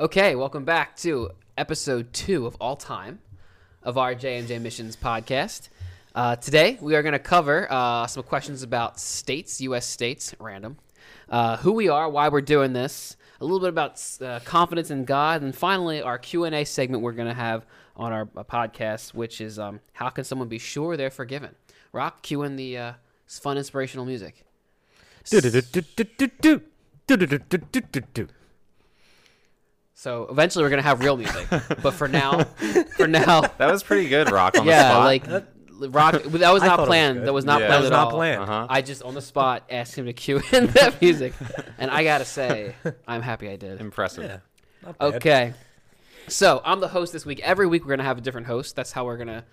Okay, welcome back to episode 2 of all time of our JMJ Missions podcast. Today, we are going to cover some questions about states, U.S. states, random, who we are, why we're doing this, a little bit about confidence in God, and finally, our Q&A segment we're going to have on our podcast, which is how can someone be sure they're forgiven? Rock, cue in the fun, inspirational music. So eventually we're gonna have real music, but for now that was pretty good. Rock on the spot. That was not planned. That was not planned at all. I just on the spot asked him to cue in that music, and I gotta say I'm happy I did. Impressive. Yeah, not bad. Okay, so I'm the host this week. Every week we're gonna have a different host. That's how we're gonna,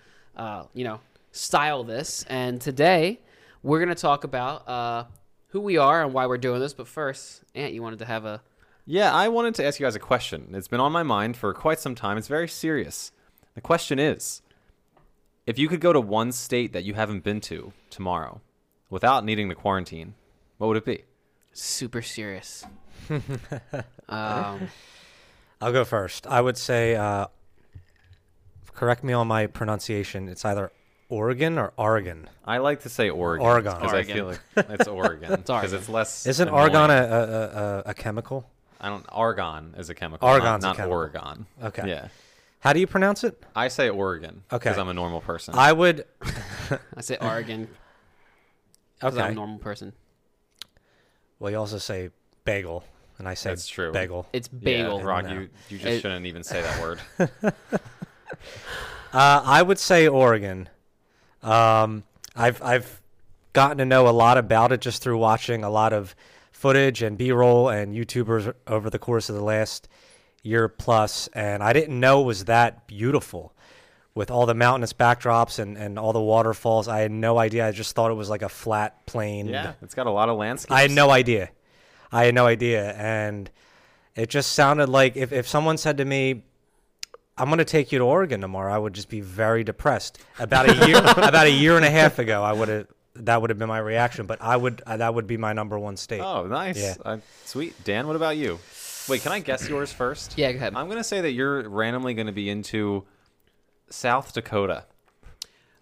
style this. And today we're gonna talk about who we are and why we're doing this. But first, Ant, you wanted to have a... Yeah, I wanted to ask you guys a question. It's been on my mind for quite some time. It's very serious. The question is, if you could go to one state that you haven't been to tomorrow without needing to quarantine, what would it be? Super serious. I'll go first. I would say, correct me on my pronunciation, it's either Oregon or Oregon? I like to say Oregon. Oregon. Because I feel like it's Oregon. Because it's less... Isn't Oregon a chemical? Argon is a chemical. Argon's not a chemical. Oregon. Okay. Yeah. How do you pronounce it? I say Oregon. Okay. Because I'm a normal person. I say Oregon. Because I'm a normal person. Well, you also say bagel, and I say That's true. Bagel. It's bagel. Yeah, Rock, no. you just shouldn't even say that word. I would say Oregon. I've gotten to know a lot about it just through watching a lot of footage and B-roll and YouTubers over the course of the last year plus, and I didn't know it was that beautiful with all the mountainous backdrops and all the waterfalls. I had no idea. I just thought it was like a flat plain. Yeah, it's got a lot of landscapes. I had no idea, and it just sounded like if someone said to me, I'm going to take you to Oregon tomorrow, I would just be very depressed. About a year and a half ago, that would have been my reaction, but that would be my number one state. Oh, nice. Yeah. Sweet. Dan, what about you? Wait, can I guess yours first? Yeah, go ahead. I'm going to say that you're randomly going to be into South Dakota.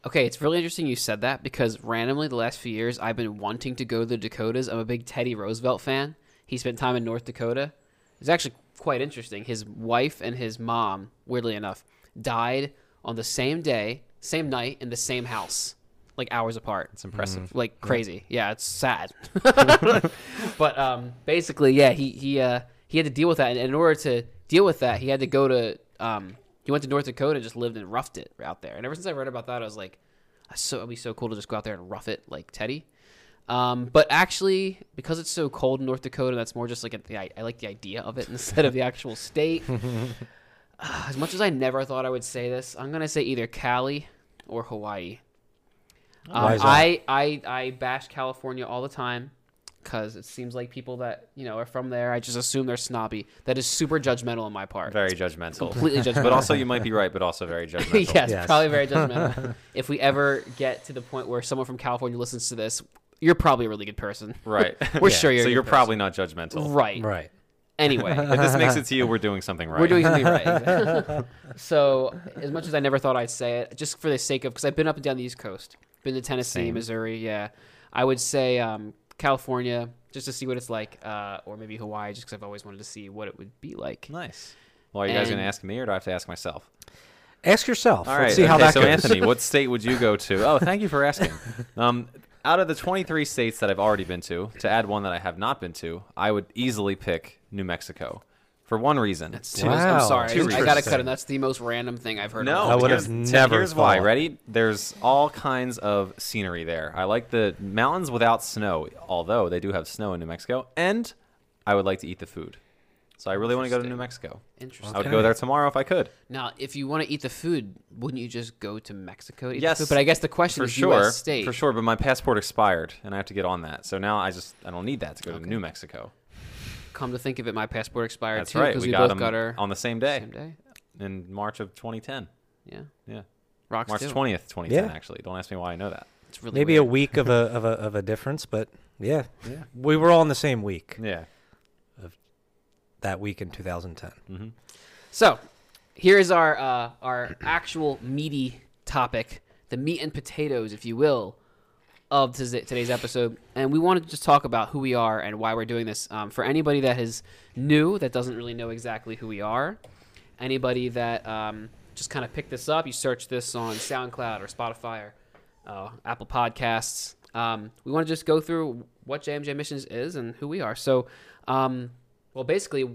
Okay, it's really interesting you said that because randomly the last few years I've been wanting to go to the Dakotas. I'm a big Teddy Roosevelt fan. He spent time in North Dakota. It's actually quite interesting. His wife and his mom, weirdly enough, died on the same day, same night, in the same house, like hours apart. It's impressive. Mm-hmm. Like crazy. Yeah, it's sad. But basically, yeah, he had to deal with that, and in order to deal with that, he had to go to he went to North Dakota and just lived and roughed it out there. And ever since I read about that, I was like, it'd be so cool to just go out there and rough it like Teddy. But actually, because it's so cold in North Dakota, that's more just like I like the idea of it instead of the actual state. As much as I never thought I would say this, I'm going to say either Cali or Hawaii. I bash California all the time because it seems like people that, are from there, I just assume they're snobby. That is super judgmental on my part. Very judgmental. Completely judgmental. But also you might be right, but also very judgmental. yes, probably very judgmental. If we ever get to the point where someone from California listens to this, you're probably a really good person. Right. Sure you're a good person. So you're probably not judgmental. Right. Anyway. If this makes it to you, we're doing something right. We're doing something right. So as much as I never thought I'd say it, just for the sake of, because I've been up and down the East Coast. Been to Tennessee, Missouri, yeah. I would say California, just to see what it's like, or maybe Hawaii, just because I've always wanted to see what it would be like. Nice. Well, are you guys going to ask me, or do I have to ask myself? Ask yourself. All right. Let's see how that goes. So Anthony, what state would you go to? Oh, thank you for asking. Out of the 23 states that I've already been to add one that I have not been to, I would easily pick New Mexico for one reason. I'm sorry. I got to cut in. That's the most random thing I've heard. No, I would have never. Here's why. Ready? There's all kinds of scenery there. I like the mountains without snow, although they do have snow in New Mexico, and I would like to eat the food. So I really want to go to New Mexico. Interesting. I would go there tomorrow if I could. Now, if you want to eat the food, wouldn't you just go to Mexico to eat the food? But I guess the question is U.S. state. For sure, but my passport expired, and I have to get on that. So now I don't need that to go to New Mexico. Come to think of it, my passport expired, too, because we both got our... on the same day. Same day? In March of 2010. Yeah. Yeah. Rocks March 20th, 2010, actually. Don't ask me why I know that. It's really Maybe weird. A week of a difference, but yeah. We were all in the same week. Yeah. that week in 2010. Mm-hmm. So here is our actual meaty topic, the meat and potatoes, if you will, of today's episode. And we want to just talk about who we are and why we're doing this. For anybody that is new, that doesn't really know exactly who we are, anybody that just kind of picked this up, you search this on SoundCloud or Spotify or Apple Podcasts. We want to just go through what JMJ Missions is and who we are. So, well, basically,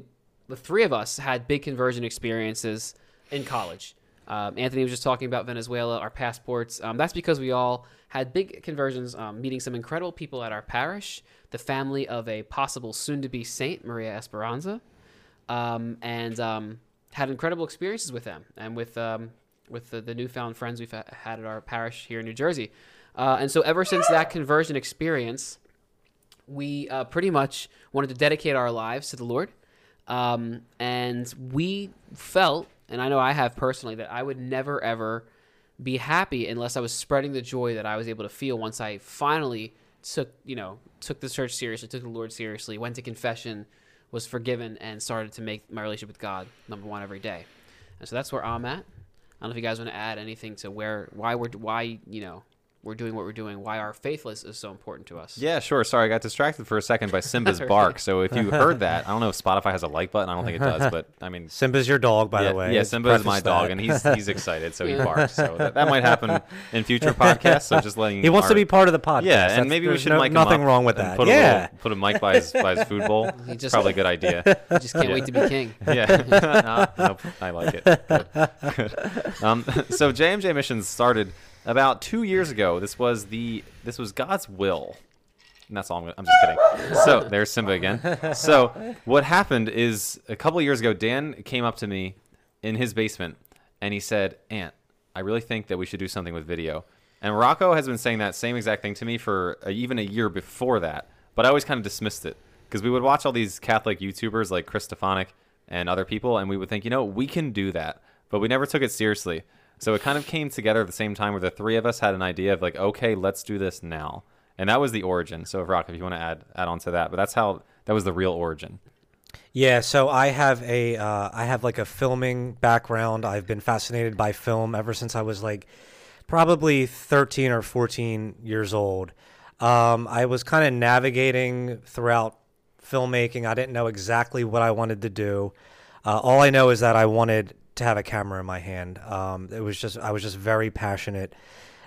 the three of us had big conversion experiences in college. Anthony was just talking about Venezuela, our passports. That's because we all had big conversions, meeting some incredible people at our parish, the family of a possible soon-to-be saint, María Esperanza, and had incredible experiences with them and with the newfound friends we've had at our parish here in New Jersey. And so ever since that conversion experience, we pretty much wanted to dedicate our lives to the Lord. And we felt, and I know I have personally, that I would never, ever be happy unless I was spreading the joy that I was able to feel once I finally took the church seriously, took the Lord seriously, went to confession, was forgiven, and started to make my relationship with God number one every day. And so that's where I'm at. I don't know if you guys want to add anything to why we're doing what we're doing, why our faithless is so important to us. Yeah, sure. Sorry, I got distracted for a second by Simba's bark. So if you heard that, I don't know if Spotify has a like button. I don't think it does, but I mean... Simba's your dog, by the way. Yeah, Simba is my dog, and he's excited, so he barks. So that might happen in future podcasts, so just letting... He wants to be part of the podcast. Yeah, and maybe we should mic him up. Nothing wrong with that. Put a mic by his food bowl. Probably a good idea. He just can't wait to be king. Yeah. Nope, I like it. Good. So JMJ Missions started... about 2 years ago, this was God's will, and that's all. I'm just kidding. So there's Simba again. So what happened is a couple of years ago, Dan came up to me in his basement, and he said, "Aunt, I really think that we should do something with video." And Rocco has been saying that same exact thing to me for even a year before that, but I always kind of dismissed it because we would watch all these Catholic YouTubers like Chris Stefanik and other people, and we would think, we can do that, but we never took it seriously. So it kind of came together at the same time where the three of us had an idea of like, okay, let's do this now. And that was the origin. So, Rock, if you want to add on to that, but that was the real origin. Yeah. So I have I have like a filming background. I've been fascinated by film ever since I was like probably 13 or 14 years old. I was kind of navigating throughout filmmaking. I didn't know exactly what I wanted to do. All I know is that I wanted to have a camera in my hand. I was just very passionate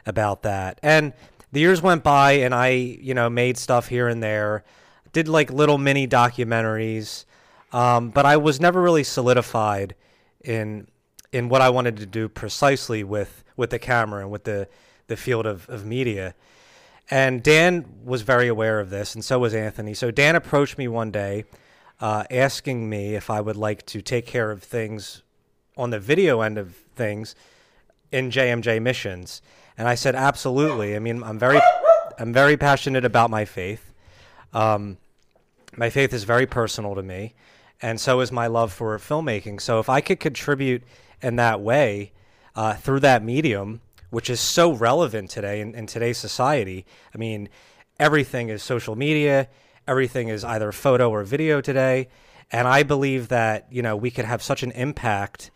about that. And the years went by, and I, made stuff here and there, did like little mini documentaries, but I was never really solidified in what I wanted to do precisely with the camera and with the field of media. And Dan was very aware of this, and so was Anthony. So Dan approached me one day, asking me if I would like to take care of things on the video end of things in JMJ Missions. And I said, absolutely. I mean, I'm very passionate about my faith. My faith is very personal to me, and so is my love for filmmaking. So if I could contribute in that way, through that medium, which is so relevant today in today's society, I mean, everything is social media, everything is either photo or video today. And I believe that, we could have such an impact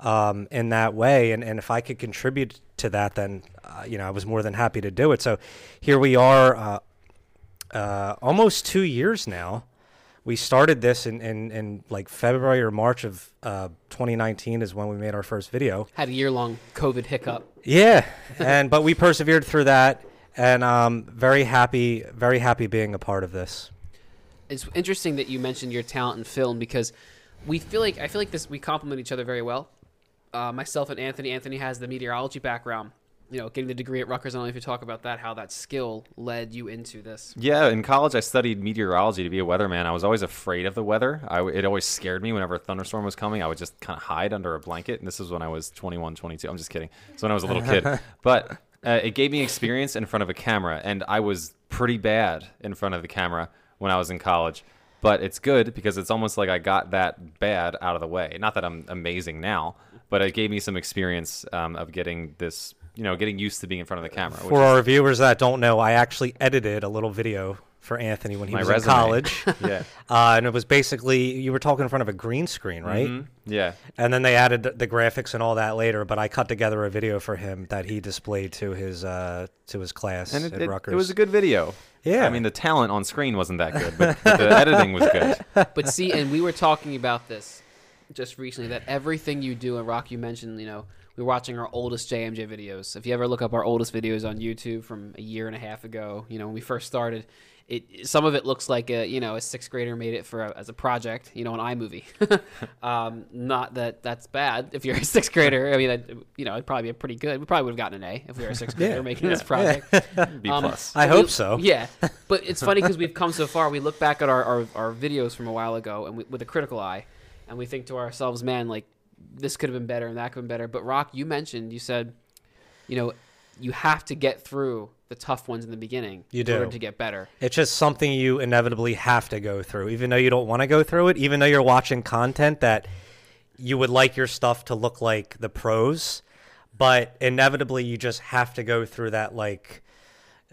in that way. And if I could contribute to that, then, I was more than happy to do it. So here we are almost 2 years now. We started this in like February or March of 2019 is when we made our first video. Had a year-long COVID hiccup. Yeah. But we persevered through that, and very happy being a part of this. It's interesting that you mentioned your talent in film, because we complement each other very well. Myself and Anthony has the meteorology background, getting the degree at Rutgers. I don't know if you talk about that, how that skill led you into this. Yeah, in college I studied meteorology to be a weatherman. I was always afraid of the weather. It always scared me whenever a thunderstorm was coming. I would just kind of hide under a blanket, and this is when I was 21, 22. I'm just kidding. It's when I was a little kid. But it gave me experience in front of a camera, and I was pretty bad in front of the camera when I was in college, but it's good because it's almost like I got that bad out of the way. Not that I'm amazing now, but it gave me some experience of getting this, getting used to being in front of the camera. For our viewers that don't know, I actually edited a little video for Anthony when he was in college. Yeah. And it was basically, you were talking in front of a green screen, right? Mm-hmm. Yeah. And then they added the graphics and all that later, but I cut together a video for him that he displayed to his class and at Rutgers. It was a good video. Yeah. I mean, the talent on screen wasn't that good, but the editing was good. But see, and we were talking about this just recently, that everything you do, and Rock, you mentioned, you know, we're watching our oldest JMJ videos. If you ever look up our oldest videos on YouTube from a year and a half ago, you know, when we first started, some of it looks like a, you know, a sixth grader made it for as a project, you know, an iMovie. Not that that's bad if you're a sixth grader. I mean, you know, it'd probably be pretty good. We probably would have gotten an A if we were a sixth grader making this project. Yeah. B plus. I hope so. Yeah, but it's funny because we've come so far. We look back at our videos from a while ago and with a critical eye, and we think to ourselves, man, like, this could have been better and that could have been better. But Rock, you mentioned, you said, you know, you have to get through the tough ones in the beginning in order to get better. It's just something you inevitably have to go through, even though you don't want to go through it, even though you're watching content that you would like your stuff to look like the pros, but inevitably you just have to go through that, like,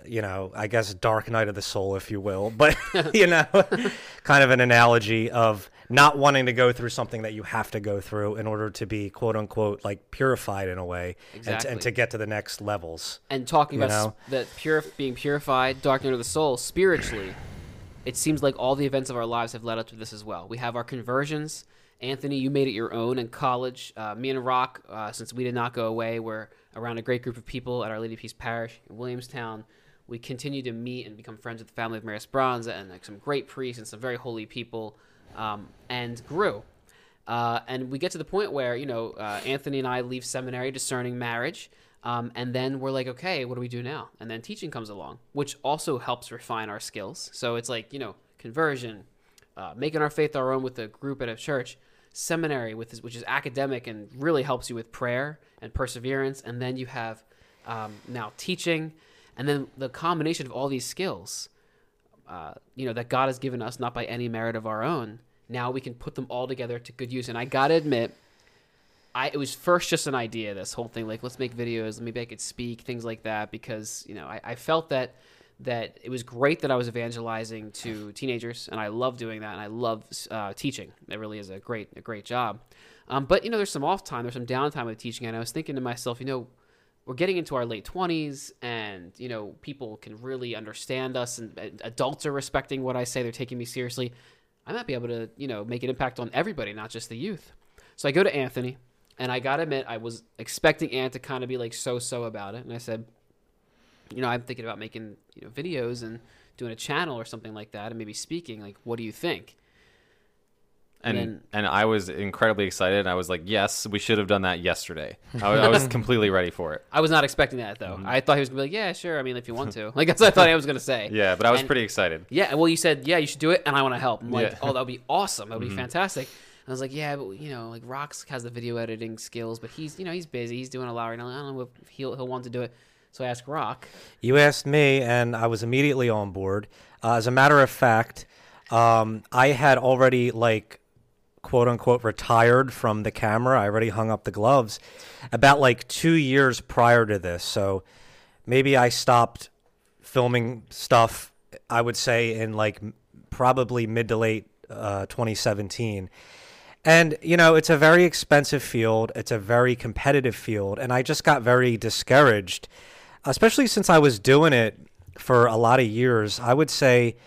you know, I guess dark night of the soul, if you will, but, you know, kind of an analogy of not wanting to go through something that you have to go through in order to be, quote unquote, like, purified in a way. Exactly. And to get to the next levels. And talking about being purified, dark night of the soul, spiritually, it seems like all the events of our lives have led up to this as well. We have our conversions. Anthony, you made it your own in college. Me and Rock, since we did not go away, we're around a great group of people at Our Lady of Peace Parish in Williamstown. We continue to meet and become friends with the family of María Esperanza and, like, some great priests and some very holy people, and grew. And we get to the point where, you know, Anthony and I leave seminary discerning marriage, and then we're like, okay, what do we do now? And then teaching comes along, which also helps refine our skills. So it's like, you know, conversion, making our faith our own with a group at a church, seminary, which is academic and really helps you with prayer and perseverance, and then you have now teaching. And then the combination of all these skills, you know, that God has given us, not by any merit of our own, now we can put them all together to good use. And I got to admit, it was first just an idea, this whole thing, like, let's make videos, let me make it speak, things like that, because, you know, I felt that it was great that I was evangelizing to teenagers, and I love doing that, and I love teaching. It really is a great job. But, you know, there's some off time, there's some downtime with teaching, and I was thinking to myself, you know, we're getting into our late 20s, and, you know, people can really understand us, and adults are respecting what I say. They're taking me seriously. I might be able to, you know, make an impact on everybody, not just the youth. So I go to Anthony, and I got to admit, I was expecting Ant to kind of be, like, so-so about it. And I said, you know, I'm thinking about making, you know, videos and doing a channel or something like that, and maybe speaking. Like, what do you think? And I was incredibly excited, and I was like, yes, we should have done that yesterday. I was completely ready for it. I was not expecting that, though. Mm-hmm. I thought he was going to be like, yeah, sure, I mean, if you want to. Like, that's what I thought I was going to say. Yeah, but I was pretty excited. Yeah, well, you said, yeah, you should do it, and I want to help. I'm like, oh, that would be awesome. That would be fantastic. And I was like, yeah, but, you know, like, Rox has the video editing skills, but he's, you know, he's busy. He's doing a lot right now. I don't know if he'll want to do it. So I asked Rock. You asked me, and I was immediately on board. As a matter of fact, I had already, like, quote unquote, retired from the camera. I already hung up the gloves about, like, 2 years prior to this. So maybe I stopped filming stuff, I would say, in, like, probably mid to late 2017. And, you know, it's a very expensive field. It's a very competitive field. And I just got very discouraged, especially since I was doing it for a lot of years. I would say,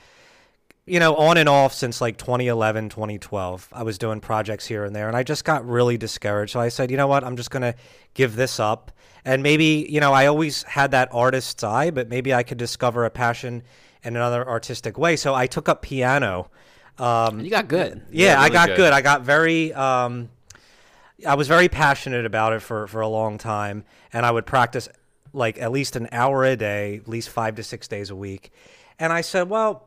you know, on and off since, like, 2011, 2012, I was doing projects here and there, and I just got really discouraged. So I said, you know what, I'm just going to give this up. And maybe, you know, I always had that artist's eye, but maybe I could discover a passion in another artistic way. So I took up piano. You got good. Yeah, really, I got good. I got very, I was very passionate about it for a long time. And I would practice, like, at least an hour a day, at least 5 to 6 days a week. And I said, well,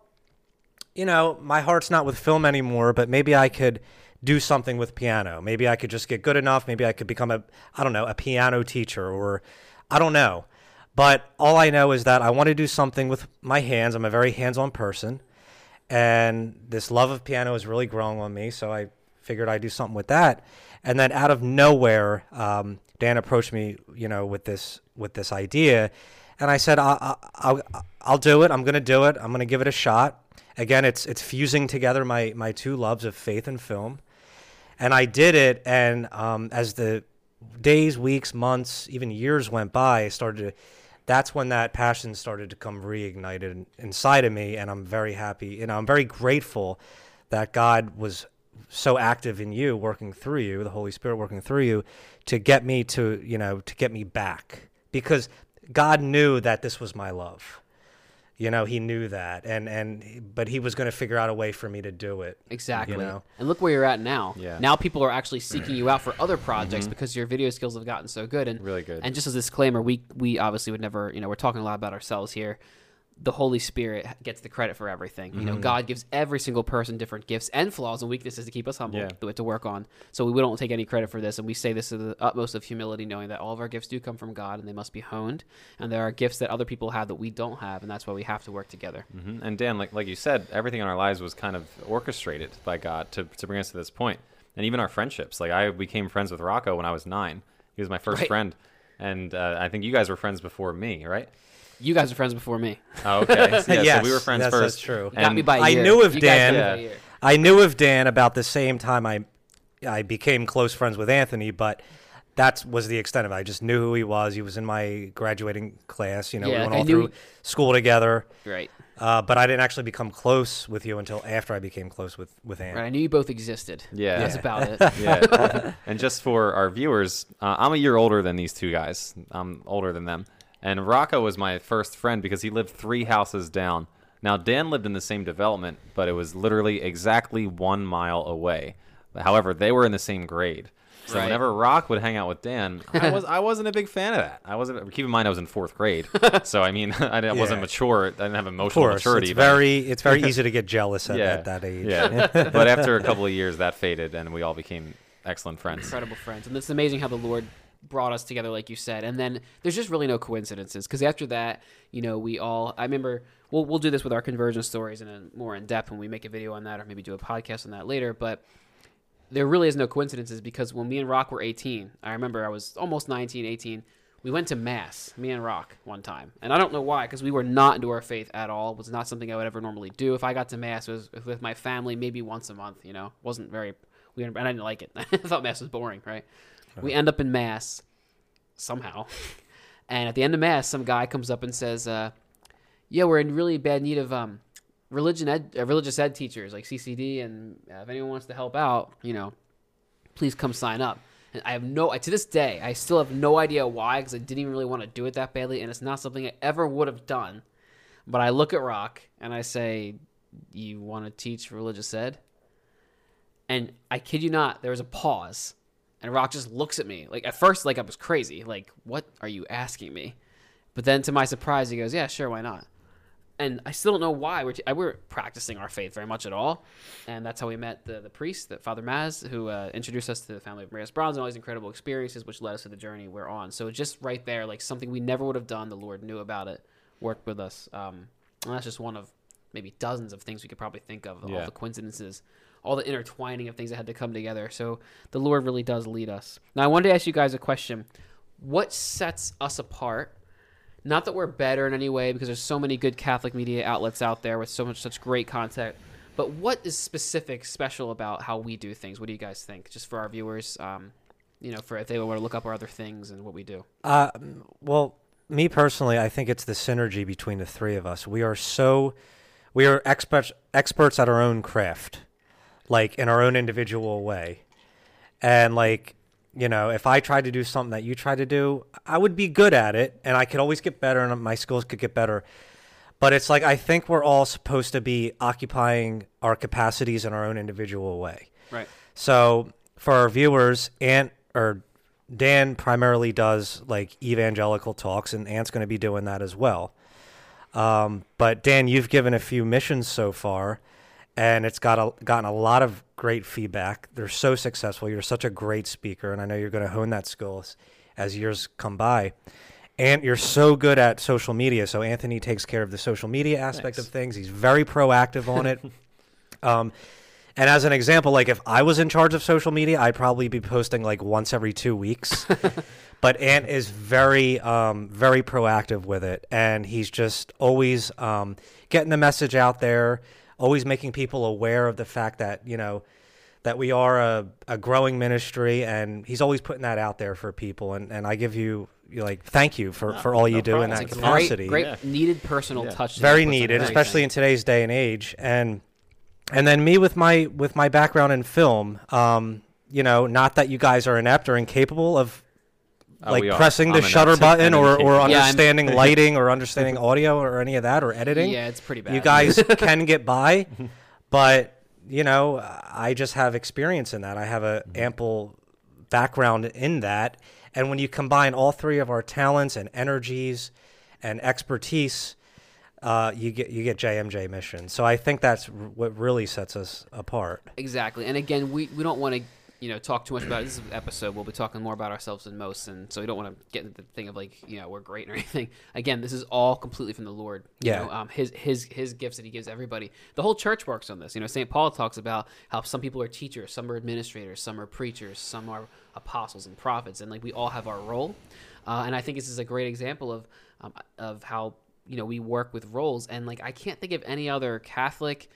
you know, my heart's not with film anymore, but maybe I could do something with piano. Maybe I could just get good enough. Maybe I could become a piano teacher, or I don't know. But all I know is that I want to do something with my hands. I'm a very hands-on person, and this love of piano is really growing on me, so I figured I'd do something with that. And then out of nowhere, Dan approached me, you know, with this idea. And I said, I'll do it. I'm going to do it. I'm going to give it a shot. Again, it's fusing together my two loves of faith and film. And I did it. And as the days, weeks, months, even years went by, that's when that passion started to come reignited inside of me. And I'm very happy. And I'm very grateful that God was so active in you, working through you, the Holy Spirit working through you to get me to, to get me back, because God knew that this was my love. He knew that, but he was going to figure out a way for me to do it. Exactly. And look where you're at now. Yeah. Now people are actually seeking you out for other projects because your video skills have gotten so good. And really good. And just as a disclaimer, we obviously would never, we're talking a lot about ourselves here. The Holy Spirit gets the credit for everything. God gives every single person different gifts and flaws and weaknesses to keep us humble, to work on. So we don't take any credit for this. And we say this to the utmost of humility, knowing that all of our gifts do come from God and they must be honed. And there are gifts that other people have that we don't have. And that's why we have to work together. Mm-hmm. And Dan, like you said, everything in our lives was kind of orchestrated by God to bring us to this point. And even our friendships, like I became friends with Rocco when I was 9. He was my first friend. And I think you guys were friends before me, right? You guys were friends before me. Oh, okay. So, so we were friends first. That's true. You got me by a year. I knew of Dan about the same time I became close friends with Anthony, but that was the extent of it. I just knew who he was. He was in my graduating class. We went all through school together. Right. But I didn't actually become close with you until after I became close with Anne. Right, I knew you both existed. Yeah. That's about it. Yeah. And just for our viewers, I'm a year older than these two guys. I'm older than them. And Rocco was my first friend because he lived 3 houses down. Now, Dan lived in the same development, but it was literally exactly 1 mile away. However, they were in the same grade. So whenever Rock would hang out with Dan, I wasn't a big fan of that. Keep in mind, I was in 4th grade. So, I wasn't mature. I didn't have emotional maturity. It's very easy to get jealous at that age. Yeah. But after a couple of years, that faded, and we all became excellent friends. Incredible friends. And it's amazing how the Lord brought us together, like you said. And then there's just really no coincidences, because after that, I remember we'll do this with our conversion stories more in depth when we make a video on that, or maybe do a podcast on that later. But there really is no coincidences, because when me and Rock were 18, I remember I was almost 19, 18. We went to Mass, me and Rock, one time. And I don't know why, because we were not into our faith at all. It was not something I would ever normally do. If I got to Mass, it was with my family, maybe once a month, and I didn't like it. I thought Mass was boring, right? We end up in Mass somehow. And at the end of Mass, some guy comes up and says, we're in really bad need of religious ed teachers, like CCD, and if anyone wants to help out, please come sign up. And to this day, I still have no idea why, because I didn't even really want to do it that badly, and it's not something I ever would have done. But I look at Rock, and I say, you want to teach religious ed? And I kid you not, there was a pause. And Rock just looks at me, like, at first, like I was crazy, like, what are you asking me? But then, to my surprise, he goes, yeah, sure, why not? And I still don't know why. We're practicing our faith very much at all. And that's how we met the priest, that Father Maz, who introduced us to the family of Maria Esperanza and all these incredible experiences, which led us to the journey we're on. So just right there, like, something we never would have done, the Lord knew about it, worked with us. And that's just one of maybe dozens of things we could probably think of, all the coincidences, all the intertwining of things that had to come together. So the Lord really does lead us. Now, I wanted to ask you guys a question. What sets us apart? Not that we're better in any way, because there's so many good Catholic media outlets out there with such great content, but what is special about how we do things? What do you guys think? Just for our viewers, for if they want to look up our other things and what we do. Well, me personally, I think it's the synergy between the three of us. We are experts at our own craft, like, in our own individual way. And, like, if I tried to do something that you tried to do, I would be good at it, and I could always get better, and my skills could get better. But it's like, I think we're all supposed to be occupying our capacities in our own individual way. Right. So for our viewers, Dan primarily does, like, evangelical talks, and Ant's going to be doing that as well. But Dan, you've given a few missions so far, and it's gotten a lot of great feedback. They're so successful. You're such a great speaker, and I know you're going to hone that skill as years come by. And you're so good at social media. So Anthony takes care of the social media aspect of things. He's very proactive on it. And as an example, like if I was in charge of social media, I'd probably be posting like once every 2 weeks. But Ant is very, very proactive with it. And he's just always getting the message out there, always making people aware of the fact that, you know, that we are a growing ministry, and he's always putting that out there for people. And I give you, like, thank you for all you do in that capacity. Great needed personal touch. Very needed, especially in today's day and age. And then me with my background in film, you know, not that you guys are inept or incapable of like pressing the shutter button or understanding lighting or understanding audio or any of that or editing. Yeah, it's pretty bad. You guys can get by, but you know, I just have experience in that. I have a ample background in that. And when you combine all three of our talents and energies and expertise, you get JMJ Missions. So I think that's what really sets us apart. Exactly. And again, we don't want to, you know, talk too much about it. This episode, we'll be talking more about ourselves than most, and so we don't want to get into the thing of like, you know, we're great or anything. Again, this is all completely from the Lord. You know, his gifts that he gives everybody. The whole church works on this. You know, Saint Paul talks about how some people are teachers, some are administrators, some are preachers, some are apostles and prophets, and like we all have our role. And I think this is a great example of how, you know, we work with roles. And like I can't think of any other Catholic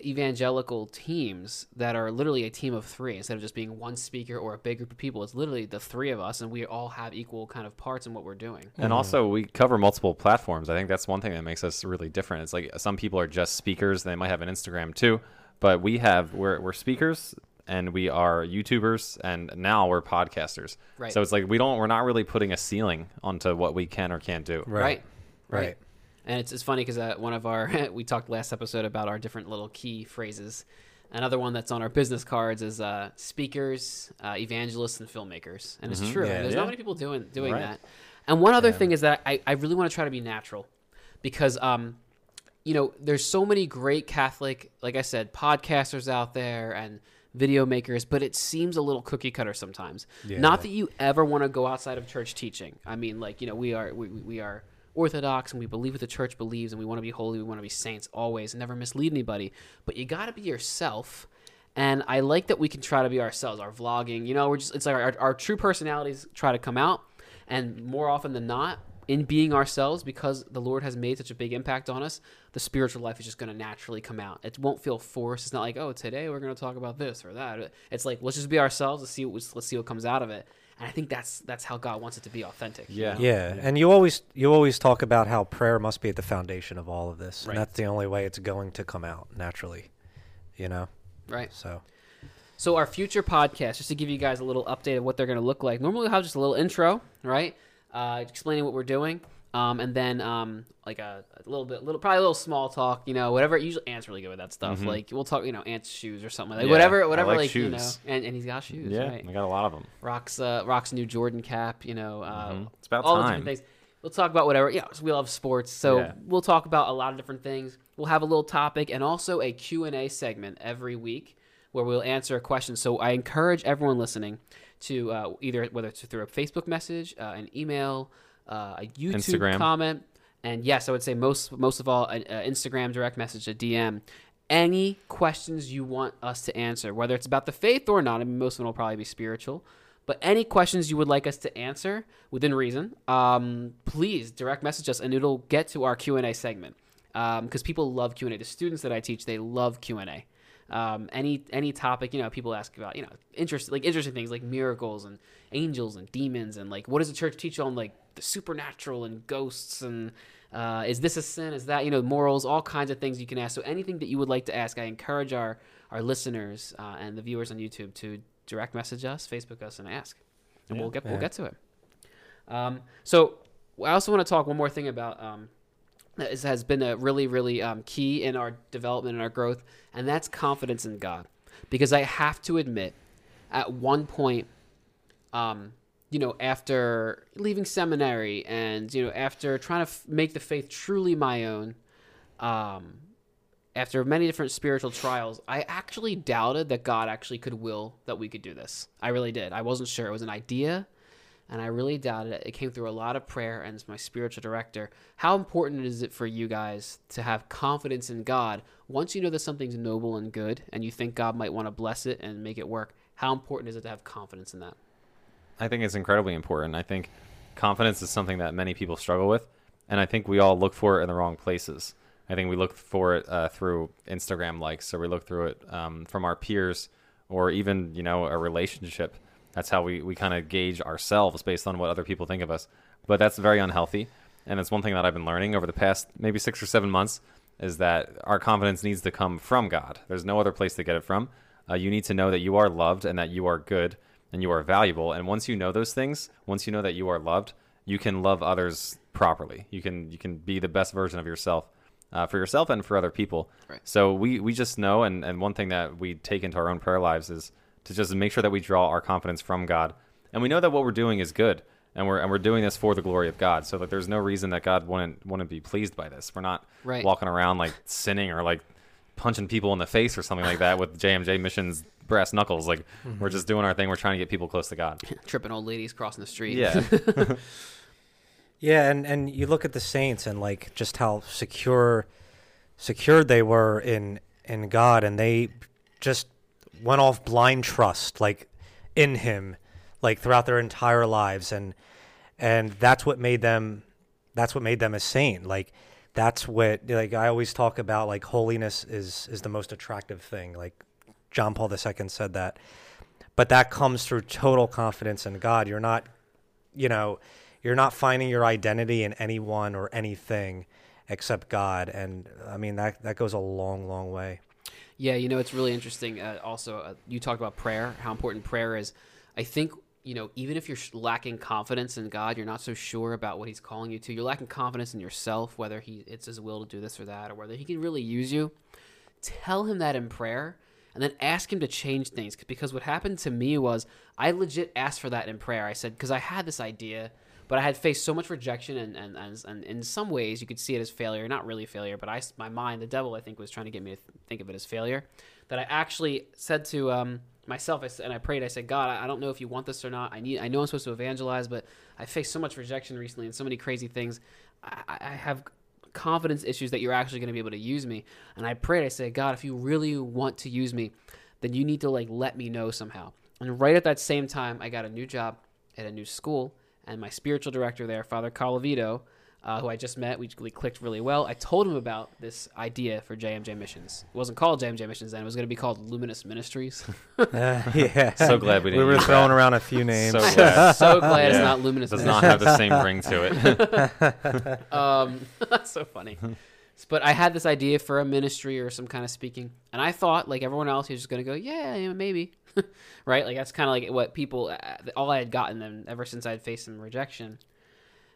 evangelical teams that are literally a team of three instead of just being one speaker or a big group of people. It's literally the three of us, and we all have equal kind of parts in what we're doing. And also we cover multiple platforms. I think that's one thing that makes us really different. It's like some people are just speakers. They might have an Instagram too, but we're speakers, and we are YouTubers, and now we're podcasters. Right. So it's like we're not really putting a ceiling onto what we can or can't do. Right. And it's funny because one of our, we talked last episode about our different little key phrases. Another one that's on our business cards is speakers, evangelists, and filmmakers. And it's true. Yeah, there's not many people doing that. And one other thing is that I really want to try to be natural because, you know, there's so many great Catholic, like I said, podcasters out there and video makers, but it seems a little cookie cutter sometimes. Yeah. Not that you ever want to go outside of church teaching. I mean, like, you know, we are Orthodox, and we believe what the church believes, and we want to be holy, we want to be saints always, never mislead anybody, but you got to be yourself. And I like that we can try to be ourselves. Our vlogging, you know, we're just, it's like our true personalities try to come out, and more often than not, in being ourselves, because the Lord has made such a big impact on us, the spiritual life is just going to naturally come out. It won't feel forced. It's not like, oh, today we're going to talk about this or that. It's like, let's just be ourselves. Let's see what comes out of it. And I think that's how God wants it to be authentic. Yeah. You know? Yeah. And you always talk about how prayer must be at the foundation of all of this. Right. And that's the only way it's going to come out naturally, you know? Right. So our future podcast, just to give you guys a little update of what they're going to look like. Normally we'll have just a little intro, right? Explaining what we're doing. And then like a little small talk, you know, whatever. Usually Ant's really good with that stuff. Mm-hmm. Like we'll talk, you know, Ant's shoes or something like that. Yeah, whatever, like shoes. You know, and he's got shoes. Yeah, right? I got a lot of them. Rock's new Jordan cap, you know, it's about all time. The different things. We'll talk about whatever. Yeah, we love sports, so we'll talk about a lot of different things. We'll have a little topic and also a Q&A segment every week where we'll answer a question. So I encourage everyone listening to either whether it's through a Facebook message, an email, a YouTube Instagram comment, and yes, I would say most of all, an Instagram direct message, a DM. Any questions you want us to answer, whether it's about the faith or not. I mean, most of them will probably be spiritual, but any questions you would like us to answer within reason, please direct message us, and it'll get to our Q&A segment because people love Q&A. The students that I teach, they love Q&A. Any topic, you know, people ask about, you know, interesting things like miracles and angels and demons and like, what does the church teach on like the supernatural and ghosts and is this a sin? Is that, you know, morals, all kinds of things you can ask. So anything that you would like to ask, I encourage our listeners and the viewers on YouTube to direct message us, Facebook us, and ask, and we'll get to it. So I also want to talk one more thing about this has been a really, really key in our development and our growth, and that's confidence in God. Because I have to admit, at one point, you know, after leaving seminary and, you know, after trying to make the faith truly my own, after many different spiritual trials, I actually doubted that God actually could will that we could do this. I really did. I wasn't sure. It was an idea. and I really doubted it. It came through a lot of prayer and my spiritual director. How important is it for you guys to have confidence in God? Once you know that something's noble and good and you think God might want to bless it and make it work, how important is it to have confidence in that? I think it's incredibly important. I think confidence is something that many people struggle with, and I think we all look for it in the wrong places. I think we look for it through Instagram likes, or we look through it from our peers, or even, you know, a relationship. That's how we kind of gauge ourselves based on what other people think of us. But that's very unhealthy. And it's one thing that I've been learning over the past maybe 6 or 7 months is that our confidence needs to come from God. There's no other place to get it from. You need to know that you are loved and that you are good and you are valuable. And once you know those things, once you know that you are loved, you can love others properly. You can be the best version of yourself. For yourself and for other people. Right. So we just know, and one thing that we take into our own prayer lives is to just make sure that we draw our confidence from God. And we know that what we're doing is good, and we're doing this for the glory of God, so that there's no reason that God wouldn't be pleased by this. We're not walking around like sinning or like punching people in the face or something like that with JMJ Missions brass knuckles. Like we're just doing our thing. We're trying to get people close to God. Tripping old ladies crossing the street. Yeah. Yeah, and you look at the saints and like just how secured they were in God, and they just went off blind trust, like in Him, like throughout their entire lives, and that's what made them a saint. Like that's what, like I always talk about, like holiness is the most attractive thing. Like John Paul II said that, but that comes through total confidence in God. You're not finding your identity in anyone or anything except God. And I mean, that goes a long, long way. Yeah. You know, it's really interesting. Also, you talked about prayer, how important prayer is. I think, you know, even if you're lacking confidence in God, you're not so sure about what He's calling you to. You're lacking confidence in yourself, whether it's His will to do this or that, or whether He can really use you. Tell Him that in prayer, and then ask Him to change things. Because what happened to me was I legit asked for that in prayer. I said, because I had this idea, but I had faced so much rejection, and in some ways you could see it as failure, not really failure, but my mind, the devil, I think, was trying to get me to think of it as failure, that I actually said to myself, and I prayed, I said, God, I don't know if you want this or not. I know I'm supposed to evangelize, but I faced so much rejection recently and so many crazy things. I have confidence issues that you're actually going to be able to use me. And I prayed, I said, God, if you really want to use me, then you need to like let me know somehow. And right at that same time, I got a new job at a new school, and my spiritual director there, Father Calavito, who I just met, we clicked really well. I told him about this idea for JMJ Missions. It wasn't called JMJ Missions then. It was going to be called Luminous Ministries. Yeah. So glad we didn't. We were throwing around a few names. So glad yeah. It's not Luminous Ministries. Does not have the same ring to it. That's so funny. But I had this idea for a ministry or some kind of speaking, and I thought, like everyone else, he was just going to go, yeah, maybe, right? Like that's kind of like what people, all I had gotten them ever since I had faced some rejection.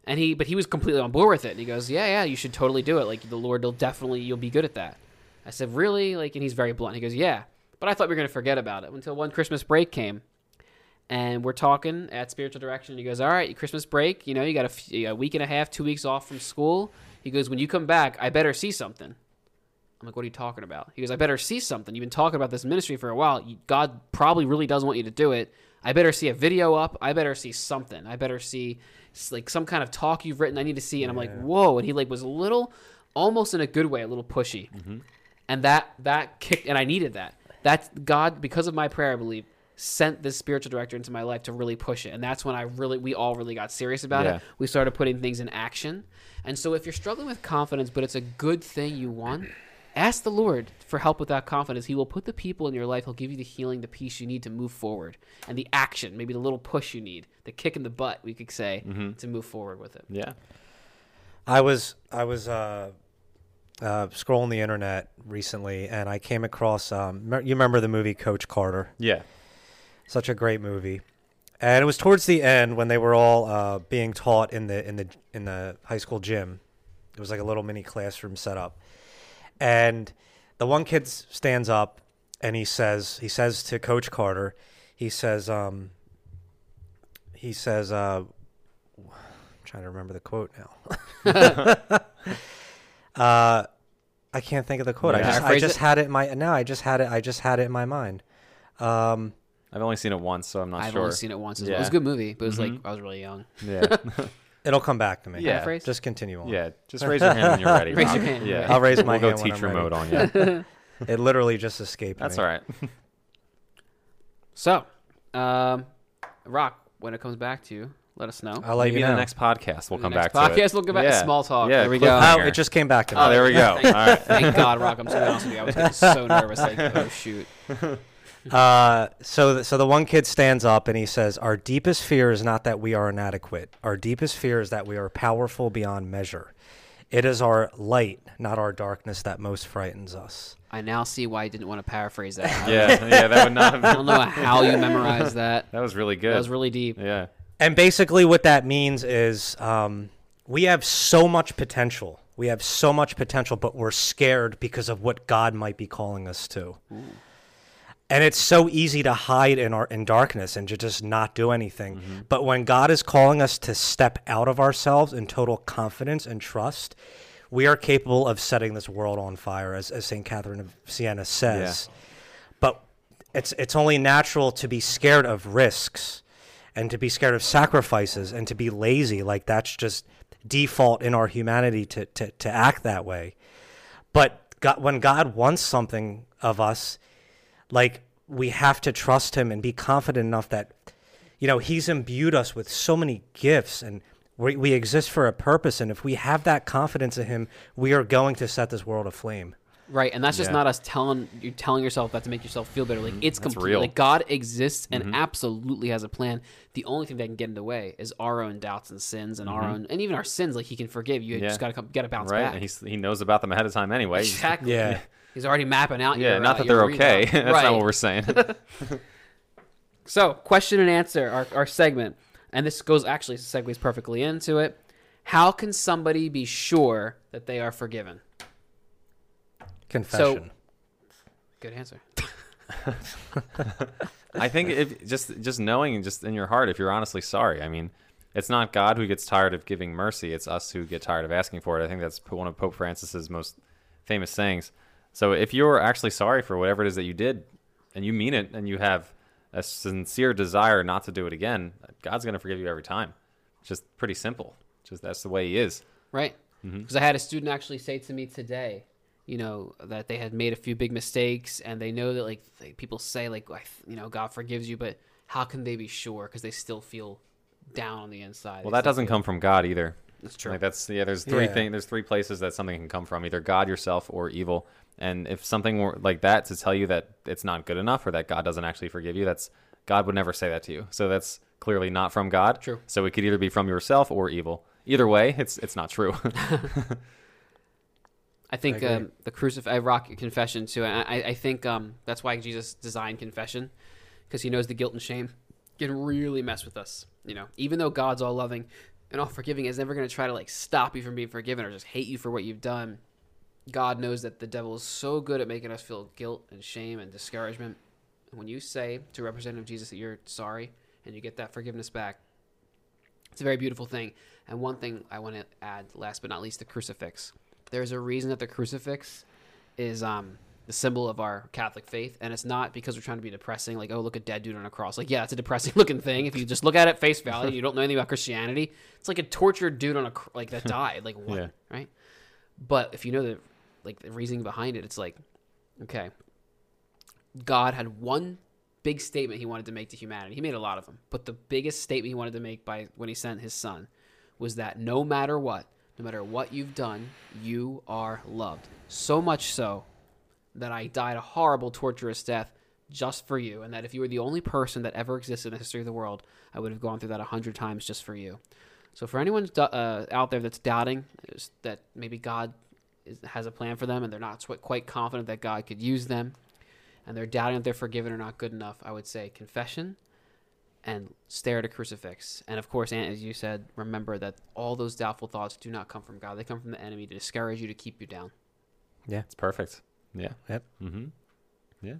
And he was completely on board with it. And he goes, yeah, you should totally do it. Like the Lord will definitely, you'll be good at that. I said, really? Like, and he's very blunt. He goes, yeah, but I thought we were going to forget about it until one Christmas break came. And we're talking at Spiritual Direction. And he goes, all right, Christmas break, you know, you got a week and a half, 2 weeks off from school. He goes, when you come back, I better see something. I'm like, what are you talking about? He goes, I better see something. You've been talking about this ministry for a while. God probably really does want you to do it. I better see a video up. I better see something. I better see like some kind of talk you've written. I need to see. And I'm like, whoa. And he like was a little, almost in a good way, a little pushy. Mm-hmm. And that kicked, and I needed that. That's God, because of my prayer, I believe, sent this spiritual director into my life to really push it. And that's when we all really got serious about it. We started putting things in action. And so if you're struggling with confidence, but it's a good thing you want, ask the Lord for help with that confidence. He will put the people in your life. He'll give you the healing, the peace you need to move forward, and the action, maybe the little push you need, the kick in the butt, we could say, to move forward with it. Yeah. I was scrolling the internet recently, and I came across, you remember the movie Coach Carter? Yeah. Such a great movie. And it was towards the end when they were all being taught in the high school gym. It was like a little mini classroom set up. And the one kid stands up and he says to Coach Carter, he says, I'm trying to remember the quote now. I can't think of the quote. Yeah, I just had it in my mind. I've only seen it once, so I'm not sure. I've only seen it once as well. It was a good movie, but it was like I was really young. Yeah. It'll come back to me. Yeah. Paraphrase? Just continue on. Yeah. Just raise your hand when you're ready. Raise your hand. Yeah. I'll raise my hand. We'll go teacher mode on you. It literally just escaped me. That's all right. So, Rock, when it comes back to you, let us know. I'll let you know. In the next podcast, we'll come back to it. Podcast, we'll go back to small talk. Yeah, there we go. Oh, it just came back to me. Oh, there we go. All right. Thank God, Rock. I'm so honest with you. I was getting so nervous. Like, oh, shoot. So the one kid stands up and he says, our deepest fear is not that we are inadequate. Our deepest fear is that we are powerful beyond measure. It is our light, not our darkness, that most frightens us. I now see why I didn't want to paraphrase that. Yeah, that would not have been. I don't know how you memorized that. That was really good. That was really deep. Yeah. And basically what that means is we have so much potential. We have so much potential, but we're scared because of what God might be calling us to. Ooh. And it's so easy to hide in darkness and to just not do anything. Mm-hmm. But when God is calling us to step out of ourselves in total confidence and trust, we are capable of setting this world on fire, as Saint Catherine of Siena says. Yeah. But it's only natural to be scared of risks and to be scared of sacrifices and to be lazy. Like, that's just default in our humanity to act that way. But God, when God wants something of us, like, we have to trust him and be confident enough that, you know, he's imbued us with so many gifts and we exist for a purpose. And if we have that confidence in him, we are going to set this world aflame. Right. And that's just not us telling yourself that to make yourself feel better. Like, it's completely, like, God exists and absolutely has a plan. The only thing that can get in the way is our own doubts and sins and our own, and even our sins, like, he can forgive you. You just got to bounce back. And he knows about them ahead of time anyway. Exactly. Yeah. He's already mapping out. Yeah, not that they're okay. That's not what we're saying. So, question and answer, our segment. And this goes, actually segues perfectly into it. How can somebody be sure that they are forgiven? Confession. So, good answer. I think if just knowing and just in your heart, if you're honestly sorry. I mean, it's not God who gets tired of giving mercy. It's us who get tired of asking for it. I think that's one of Pope Francis's most famous sayings. So if you're actually sorry for whatever it is that you did and you mean it and you have a sincere desire not to do it again, God's going to forgive you every time. Just pretty simple. Just that's the way he is. Right. Because I had a student actually say to me today, you know, that they had made a few big mistakes and they know that, like people say, like, you know, God forgives you, but how can they be sure? Because they still feel down on the inside. Well, that doesn't come from God either. That's true. Like, that's, there's three things. There's three places that something can come from, either God, yourself, or evil. And if something were like that to tell you that it's not good enough or that God doesn't actually forgive you, that's, God would never say that to you. So that's clearly not from God. True. So it could either be from yourself or evil. Either way, it's not true. I think the crucified rock confession too. I think that's why Jesus designed confession, because he knows the guilt and shame can really mess with us. You know, even though God's all loving and all forgiving, is never going to try to, like, stop you from being forgiven or just hate you for what you've done. God knows that the devil is so good at making us feel guilt and shame and discouragement. And when you say to a representative of Jesus that you're sorry and you get that forgiveness back, it's a very beautiful thing. And one thing I want to add, last but not least, the crucifix. There's a reason that the crucifix is the symbol of our Catholic faith, and it's not because we're trying to be depressing, like, oh, look, a dead dude on a cross. Like, yeah, it's a depressing-looking thing. If you just look at it face value, you don't know anything about Christianity. It's like a tortured dude on a like that died, like what, right? But if you know the like the reasoning behind it, it's like, okay, God had one big statement he wanted to make to humanity. He made a lot of them, but the biggest statement he wanted to make by when he sent his son was that no matter what you've done, you are loved. So much so that I died a horrible, torturous death just for you, and that if you were the only person that ever existed in the history of the world, I would have gone through that 100 times just for you. So for anyone out there that's doubting that maybe God has a plan for them and they're not quite confident that God could use them, and they're doubting that they're forgiven or not good enough, I would say confession and stare at a crucifix. And of course, Aunt, as you said, remember that all those doubtful thoughts do not come from God. They come from the enemy to discourage you, to keep you down. Yeah, it's perfect. Yeah. Yep. Mm-hmm. Yeah.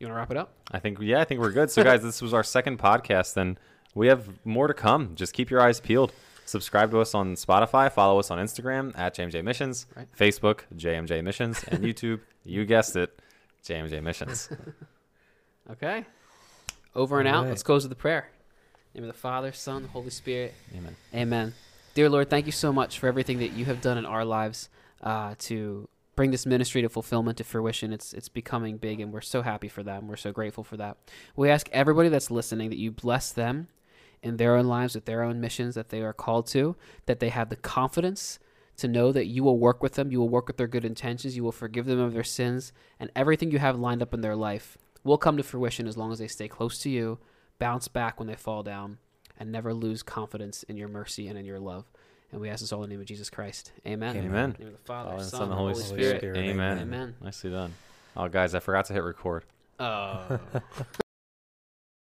You want to wrap it up? I think we're good. So guys, this was our second podcast and we have more to come. Just keep your eyes peeled. Subscribe to us on Spotify. Follow us on Instagram at JMJ Missions, Facebook, JMJ Missions, and YouTube, you guessed it, JMJ Missions. Okay. Over and out. Let's close with the prayer. In the name of the Father, Son, Holy Spirit. Amen. Amen. Dear Lord, thank you so much for everything that you have done in our lives to bring this ministry to fulfillment, to fruition. It's becoming big, and we're so happy for that, and we're so grateful for that. We ask everybody that's listening that you bless them in their own lives with their own missions that they are called to, that they have the confidence to know that you will work with them, you will work with their good intentions, you will forgive them of their sins, and everything you have lined up in their life will come to fruition as long as they stay close to you, bounce back when they fall down, and never lose confidence in your mercy and in your love. And we ask this all in the name of Jesus Christ. Amen. Amen. In the name of the Father, Son, and Holy Spirit. Amen. Amen. Nicely done. Oh, guys, I forgot to hit record. Oh.